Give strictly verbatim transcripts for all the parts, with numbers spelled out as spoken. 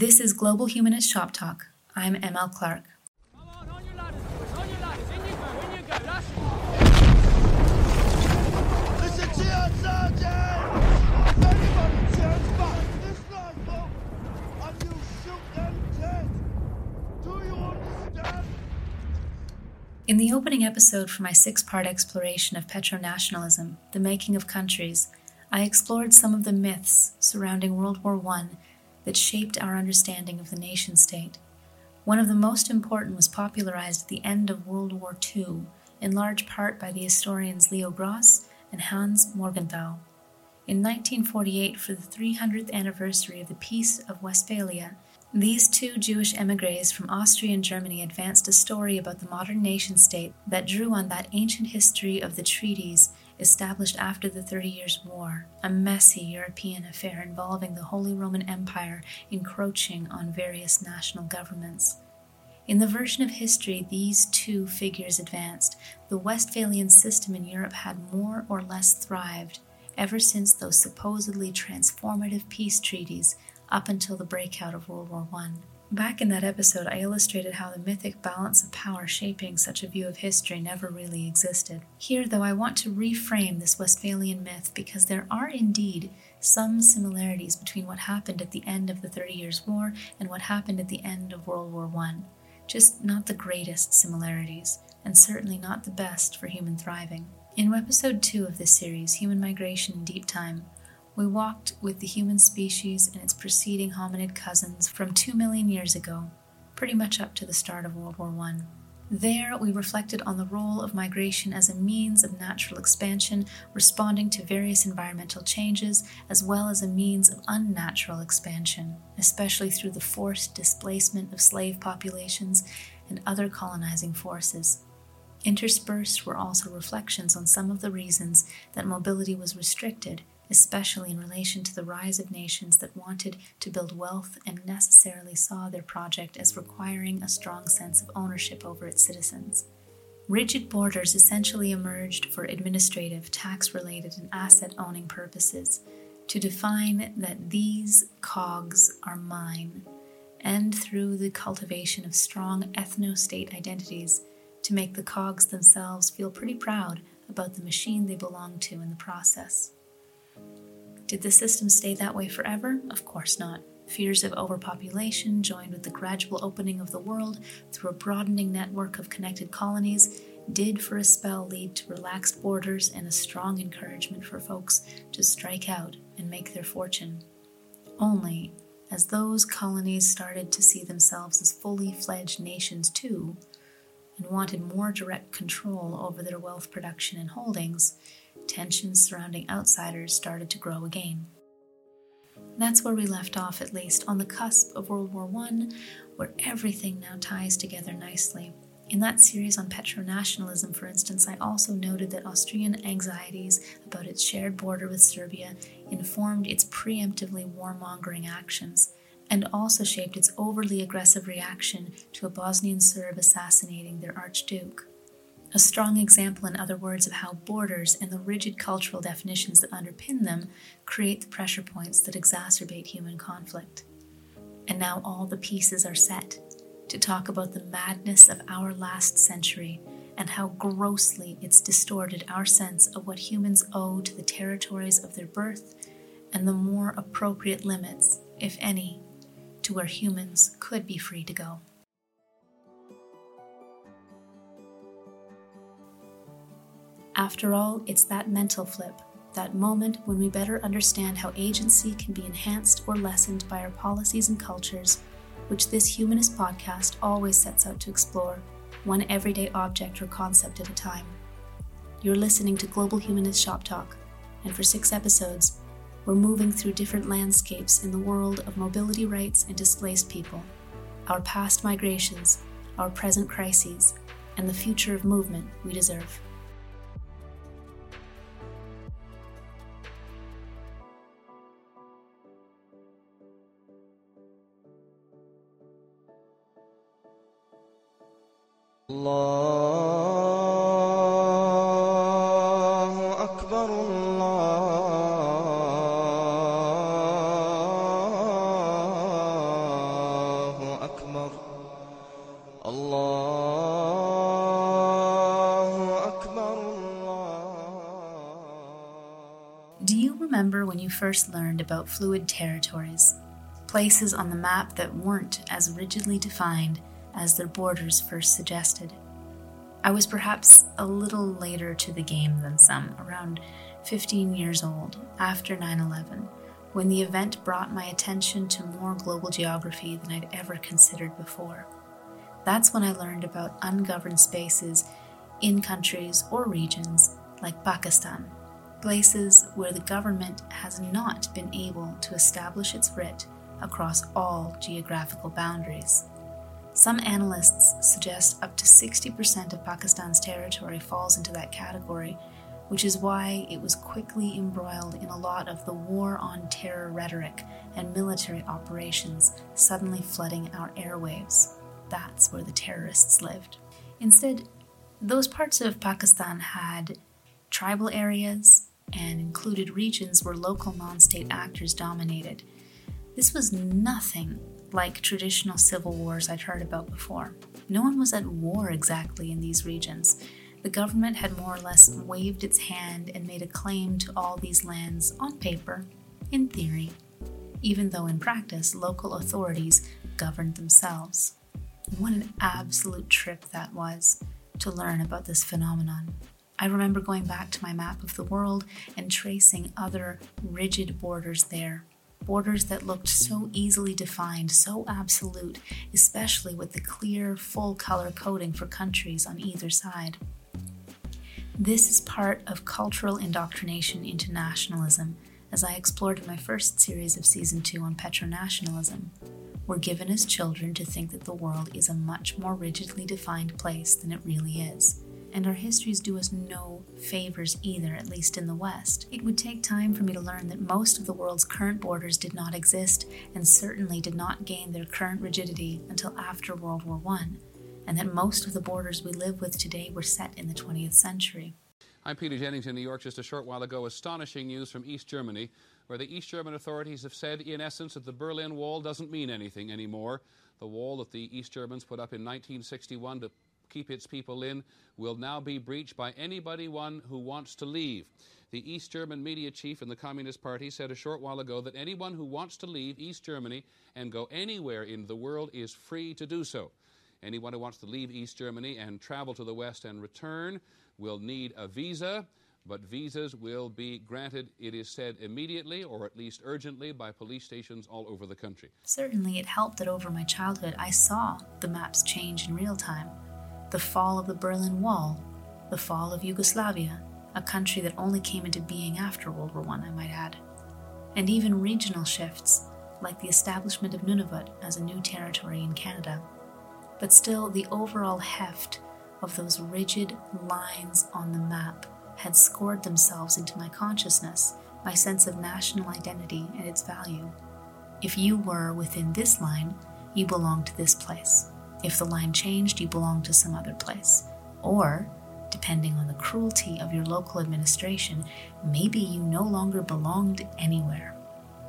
This is Global Humanist Shop Talk. I'm M L Clark. In the opening episode for my six-part exploration of Petro-Nationalism, the making of countries, I explored some of the myths surrounding World War One that shaped our understanding of the nation-state. One of the most important was popularized at the end of World War Two, in large part by the historians Leo Gross and Hans Morgenthau. In nineteen forty-eight, for the three hundredth anniversary of the Peace of Westphalia, these two Jewish emigres from Austrian Germany advanced a story about the modern nation-state that drew on that ancient history of the treaties established after the Thirty Years' War, a messy European affair involving the Holy Roman Empire encroaching on various national governments. In the version of history these two figures advanced, the Westphalian system in Europe had more or less thrived ever since those supposedly transformative peace treaties up until the breakout of World War One. Back in that episode, I illustrated how the mythic balance of power shaping such a view of history never really existed. Here, though, I want to reframe this Westphalian myth because there are indeed some similarities between what happened at the end of the Thirty Years' War and what happened at the end of World War One. Just not the greatest similarities, and certainly not the best for human thriving. In episode two of this series, Human Migration in Deep Time, we walked with the human species and its preceding hominid cousins from two million years ago, pretty much up to the start of World War One. There, we reflected on the role of migration as a means of natural expansion, responding to various environmental changes, as well as a means of unnatural expansion, especially through the forced displacement of slave populations and other colonizing forces. Interspersed were also reflections on some of the reasons that mobility was restricted, especially in relation to the rise of nations that wanted to build wealth and necessarily saw their project as requiring a strong sense of ownership over its citizens. Rigid borders essentially emerged for administrative, tax-related, and asset-owning purposes, to define that these cogs are mine, and through the cultivation of strong ethno-state identities, to make the cogs themselves feel pretty proud about the machine they belong to in the process. Did the system stay that way forever? Of course not. Fears of overpopulation, joined with the gradual opening of the world through a broadening network of connected colonies, did for a spell lead to relaxed borders and a strong encouragement for folks to strike out and make their fortune. Only as those colonies started to see themselves as fully fledged nations too, and wanted more direct control over their wealth production and holdings, tensions surrounding outsiders started to grow again. That's where we left off, at least, on the cusp of World War One, where everything now ties together nicely. In that series on Petro-Nationalism, for instance, I also noted that Austrian anxieties about its shared border with Serbia informed its preemptively warmongering actions, and also shaped its overly aggressive reaction to a Bosnian Serb assassinating their archduke. A strong example, in other words, of how borders and the rigid cultural definitions that underpin them create the pressure points that exacerbate human conflict. And now all the pieces are set to talk about the madness of our last century and how grossly it's distorted our sense of what humans owe to the territories of their birth and the more appropriate limits, if any, to where humans could be free to go. After all, it's that mental flip, that moment when we better understand how agency can be enhanced or lessened by our policies and cultures, which this humanist podcast always sets out to explore, one everyday object or concept at a time. You're listening to Global Humanist Shop Talk, and for six episodes, we're moving through different landscapes in the world of mobility rights and displaced people, our past migrations, our present crises, and the future of movement we deserve. Allahu Akbar, Allah. Allahu Akbar, Allah. Do you remember when you first learned about fluid territories, places on the map that weren't as rigidly defined as their borders first suggested? I was perhaps a little later to the game than some, around fifteen years old, after nine eleven, when the event brought my attention to more global geography than I'd ever considered before. That's when I learned about ungoverned spaces in countries or regions like Pakistan, places where the government has not been able to establish its writ across all geographical boundaries. Some analysts suggest up to sixty percent of Pakistan's territory falls into that category, which is why it was quickly embroiled in a lot of the war on terror rhetoric and military operations suddenly flooding our airwaves. That's where the terrorists lived. Instead, those parts of Pakistan had tribal areas and included regions where local non-state actors dominated. This was nothing like traditional civil wars I'd heard about before. No one was at war exactly in these regions. The government had more or less waved its hand and made a claim to all these lands on paper, in theory, even though in practice local authorities governed themselves. What an absolute trip that was to learn about this phenomenon. I remember going back to my map of the world and tracing other rigid borders there. Borders that looked so easily defined, so absolute, especially with the clear, full-color coding for countries on either side. This is part of cultural indoctrination into nationalism, as I explored in my first series of Season two on Petro-Nationalism. We're given as children to think that the world is a much more rigidly defined place than it really is. And our histories do us no favors either, at least in the West. It would take time for me to learn that most of the world's current borders did not exist and certainly did not gain their current rigidity until after World War One, and that most of the borders we live with today were set in the twentieth century. I'm Peter Jennings in New York. Just a short while ago, astonishing news from East Germany, where the East German authorities have said, in essence, that the Berlin Wall doesn't mean anything anymore. The wall that the East Germans put up in nineteen sixty-one to keep its people in will now be breached by anybody one who wants to leave. The East German media chief in the Communist Party said a short while ago that anyone who wants to leave East Germany and go anywhere in the world is free to do so. Anyone who wants to leave East Germany and travel to the West and return will need a visa, but visas will be granted, it is said, immediately or at least urgently by police stations all over the country. Certainly it helped that over my childhood I saw the maps change in real time. The fall of the Berlin Wall, the fall of Yugoslavia, a country that only came into being after World War One, I might add, and even regional shifts, like the establishment of Nunavut as a new territory in Canada. But still, the overall heft of those rigid lines on the map had scored themselves into my consciousness, my sense of national identity and its value. If you were within this line, you belonged to this place. If the line changed, you belonged to some other place. Or, depending on the cruelty of your local administration, maybe you no longer belonged anywhere.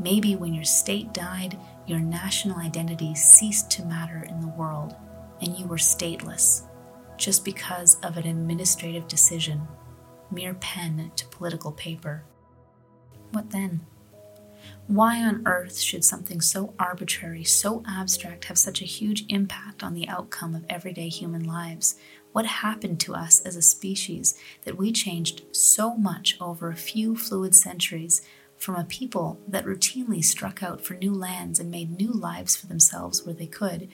Maybe when your state died, your national identity ceased to matter in the world, and you were stateless, just because of an administrative decision, mere pen to political paper. What then? Why on earth should something so arbitrary, so abstract, have such a huge impact on the outcome of everyday human lives? What happened to us as a species that we changed so much over a few fluid centuries from a people that routinely struck out for new lands and made new lives for themselves where they could,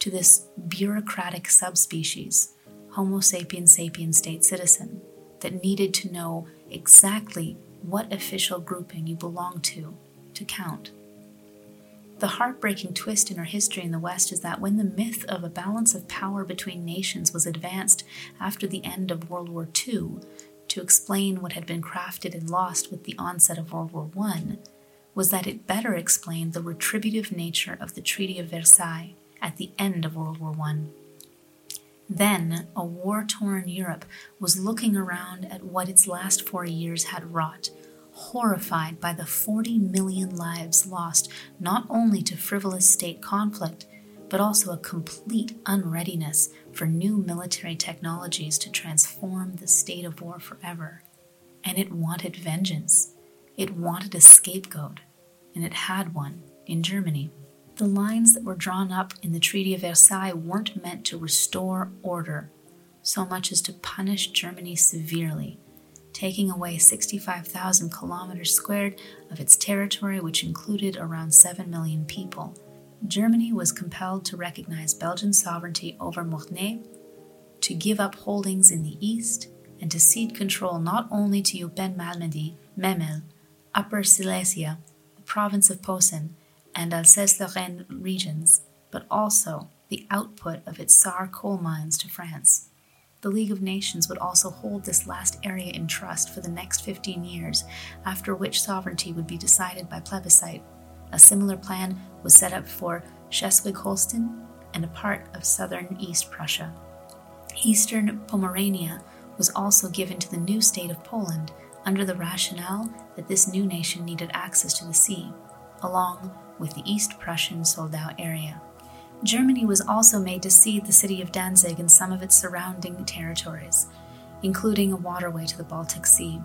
to this bureaucratic subspecies, Homo sapiens sapiens state citizen, that needed to know exactly what official grouping you belong to, to count. The heartbreaking twist in our history in the West is that when the myth of a balance of power between nations was advanced after the end of World War Two to explain what had been crafted and lost with the onset of World War One, was that it better explained the retributive nature of the Treaty of Versailles at the end of World War One. Then, a war-torn Europe was looking around at what its last four years had wrought, horrified by the forty million lives lost not only to frivolous state conflict, but also a complete unreadiness for new military technologies to transform the state of war forever. And it wanted vengeance. It wanted a scapegoat, and it had one in Germany. The lines that were drawn up in the Treaty of Versailles weren't meant to restore order so much as to punish Germany severely, taking away sixty-five thousand kilometers squared of its territory, which included around seven million people. Germany was compelled to recognize Belgian sovereignty over Moresnet, to give up holdings in the east, and to cede control not only to Eupen-Malmedy, Memel, Upper Silesia, the province of Posen, and Alsace-Lorraine regions, but also the output of its Saar coal mines to France. The League of Nations would also hold this last area in trust for the next fifteen years, after which sovereignty would be decided by plebiscite. A similar plan was set up for Schleswig-Holstein and a part of southern East Prussia. Eastern Pomerania was also given to the new state of Poland under the rationale that this new nation needed access to the sea, along with the East Prussian Soldau area. Germany was also made to cede the city of Danzig and some of its surrounding territories, including a waterway to the Baltic Sea.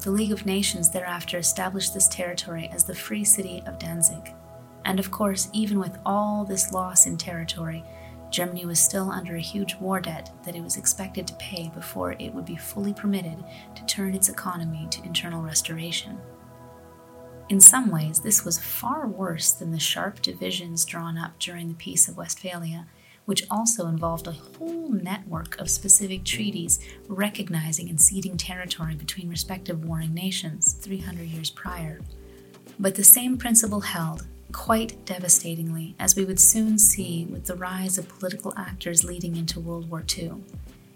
The League of Nations thereafter established this territory as the Free City of Danzig. And of course, even with all this loss in territory, Germany was still under a huge war debt that it was expected to pay before it would be fully permitted to turn its economy to internal restoration. In some ways, this was far worse than the sharp divisions drawn up during the Peace of Westphalia, which also involved a whole network of specific treaties recognizing and ceding territory between respective warring nations three hundred years prior. But the same principle held, quite devastatingly, as we would soon see with the rise of political actors leading into World War Two.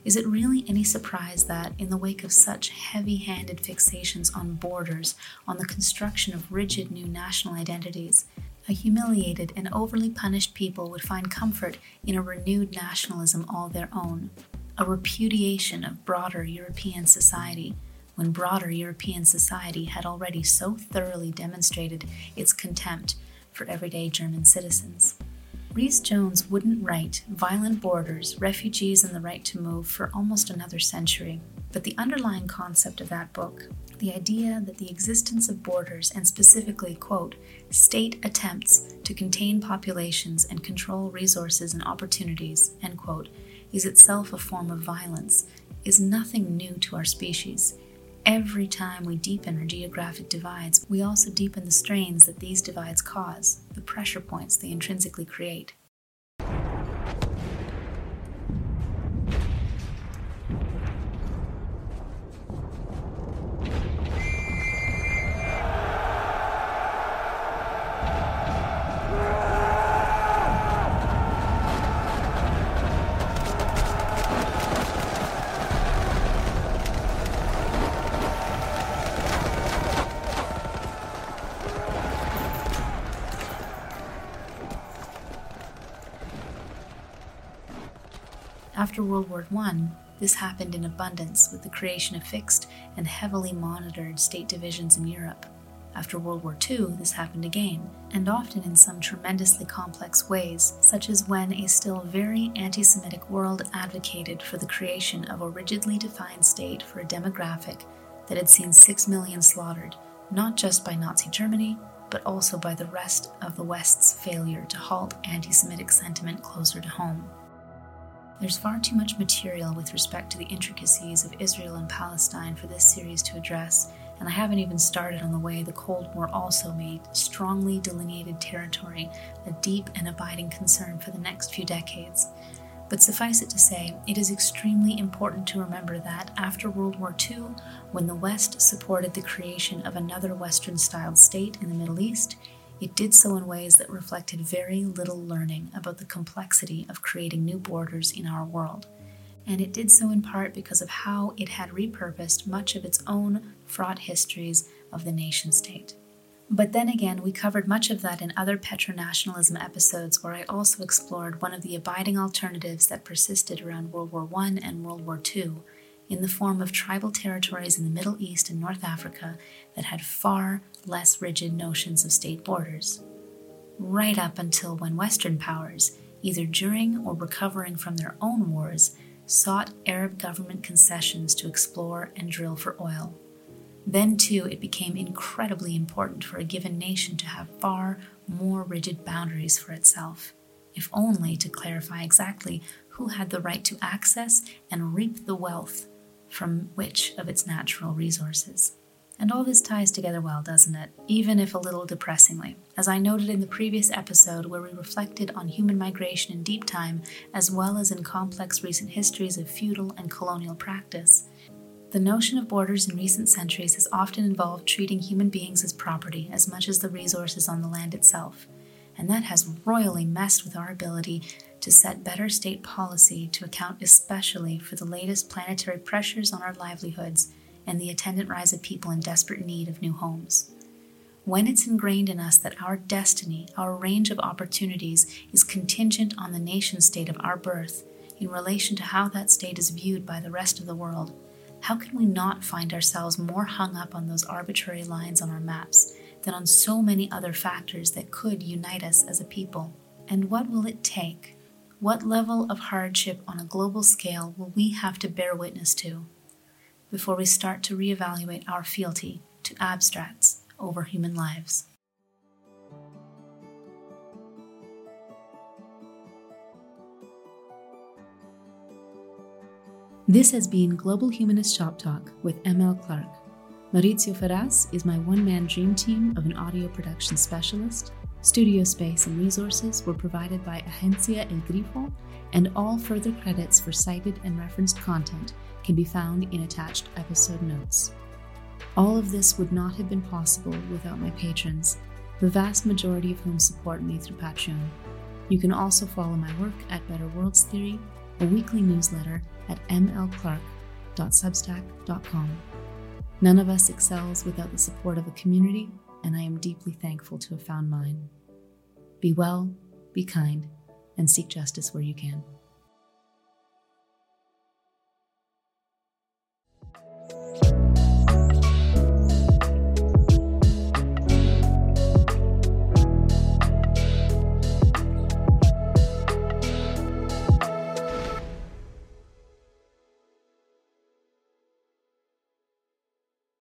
Is it really any surprise that, in the wake of such heavy-handed fixations on borders, on the construction of rigid new national identities, a humiliated and overly punished people would find comfort in a renewed nationalism all their own, a repudiation of broader European society, when broader European society had already so thoroughly demonstrated its contempt for everyday German citizens? Rhys-Jones wouldn't write violent borders, refugees and the right to move for almost another century, but the underlying concept of that book, the idea that the existence of borders and specifically, quote, state attempts to contain populations and control resources and opportunities, end quote, is itself a form of violence, is nothing new to our species. Every time we deepen our geographic divides, we also deepen the strains that these divides cause, the pressure points they intrinsically create. After World War One, this happened in abundance with the creation of fixed and heavily monitored state divisions in Europe. After World War Two, this happened again, and often in some tremendously complex ways, such as when a still very anti-Semitic world advocated for the creation of a rigidly defined state for a demographic that had seen six million slaughtered, not just by Nazi Germany, but also by the rest of the West's failure to halt anti-Semitic sentiment closer to home. There's far too much material with respect to the intricacies of Israel and Palestine for this series to address, and I haven't even started on the way the Cold War also made strongly delineated territory a deep and abiding concern for the next few decades. But suffice it to say, it is extremely important to remember that after World War Two, when the West supported the creation of another Western-styled state in the Middle East, it did so in ways that reflected very little learning about the complexity of creating new borders in our world. And it did so in part because of how it had repurposed much of its own fraught histories of the nation-state. But then again, we covered much of that in other Petro-Nationalism episodes, where I also explored one of the abiding alternatives that persisted around World War One and World War Two, in the form of tribal territories in the Middle East and North Africa that had far less rigid notions of state borders, right up until when Western powers, either during or recovering from their own wars, sought Arab government concessions to explore and drill for oil. Then, too, it became incredibly important for a given nation to have far more rigid boundaries for itself, if only to clarify exactly who had the right to access and reap the wealth from which of its natural resources. And all this ties together well, doesn't it? Even if a little depressingly. As I noted in the previous episode where we reflected on human migration in deep time, as well as in complex recent histories of feudal and colonial practice, the notion of borders in recent centuries has often involved treating human beings as property as much as the resources on the land itself. And that has royally messed with our ability to set better state policy to account especially for the latest planetary pressures on our livelihoods and the attendant rise of people in desperate need of new homes. When it's ingrained in us that our destiny, our range of opportunities, is contingent on the nation-state of our birth in relation to how that state is viewed by the rest of the world, how can we not find ourselves more hung up on those arbitrary lines on our maps than on so many other factors that could unite us as a people? And what will it take? What level of hardship on a global scale will we have to bear witness to before we start to reevaluate our fealty to abstracts over human lives? This has been Global Humanist Shop Talk with M L Clark. Maurizio Ferraz is my one-man dream team of an audio production specialist. Studio space and resources were provided by Agencia El Grifo, and all further credits for cited and referenced content can be found in attached episode notes. All of this would not have been possible without my patrons, the vast majority of whom support me through Patreon. You can also follow my work at Better Worlds Theory, a weekly newsletter at m l clark dot substack dot com. None of us excels without the support of a community, and I am deeply thankful to have found mine. Be well, be kind, and seek justice where you can.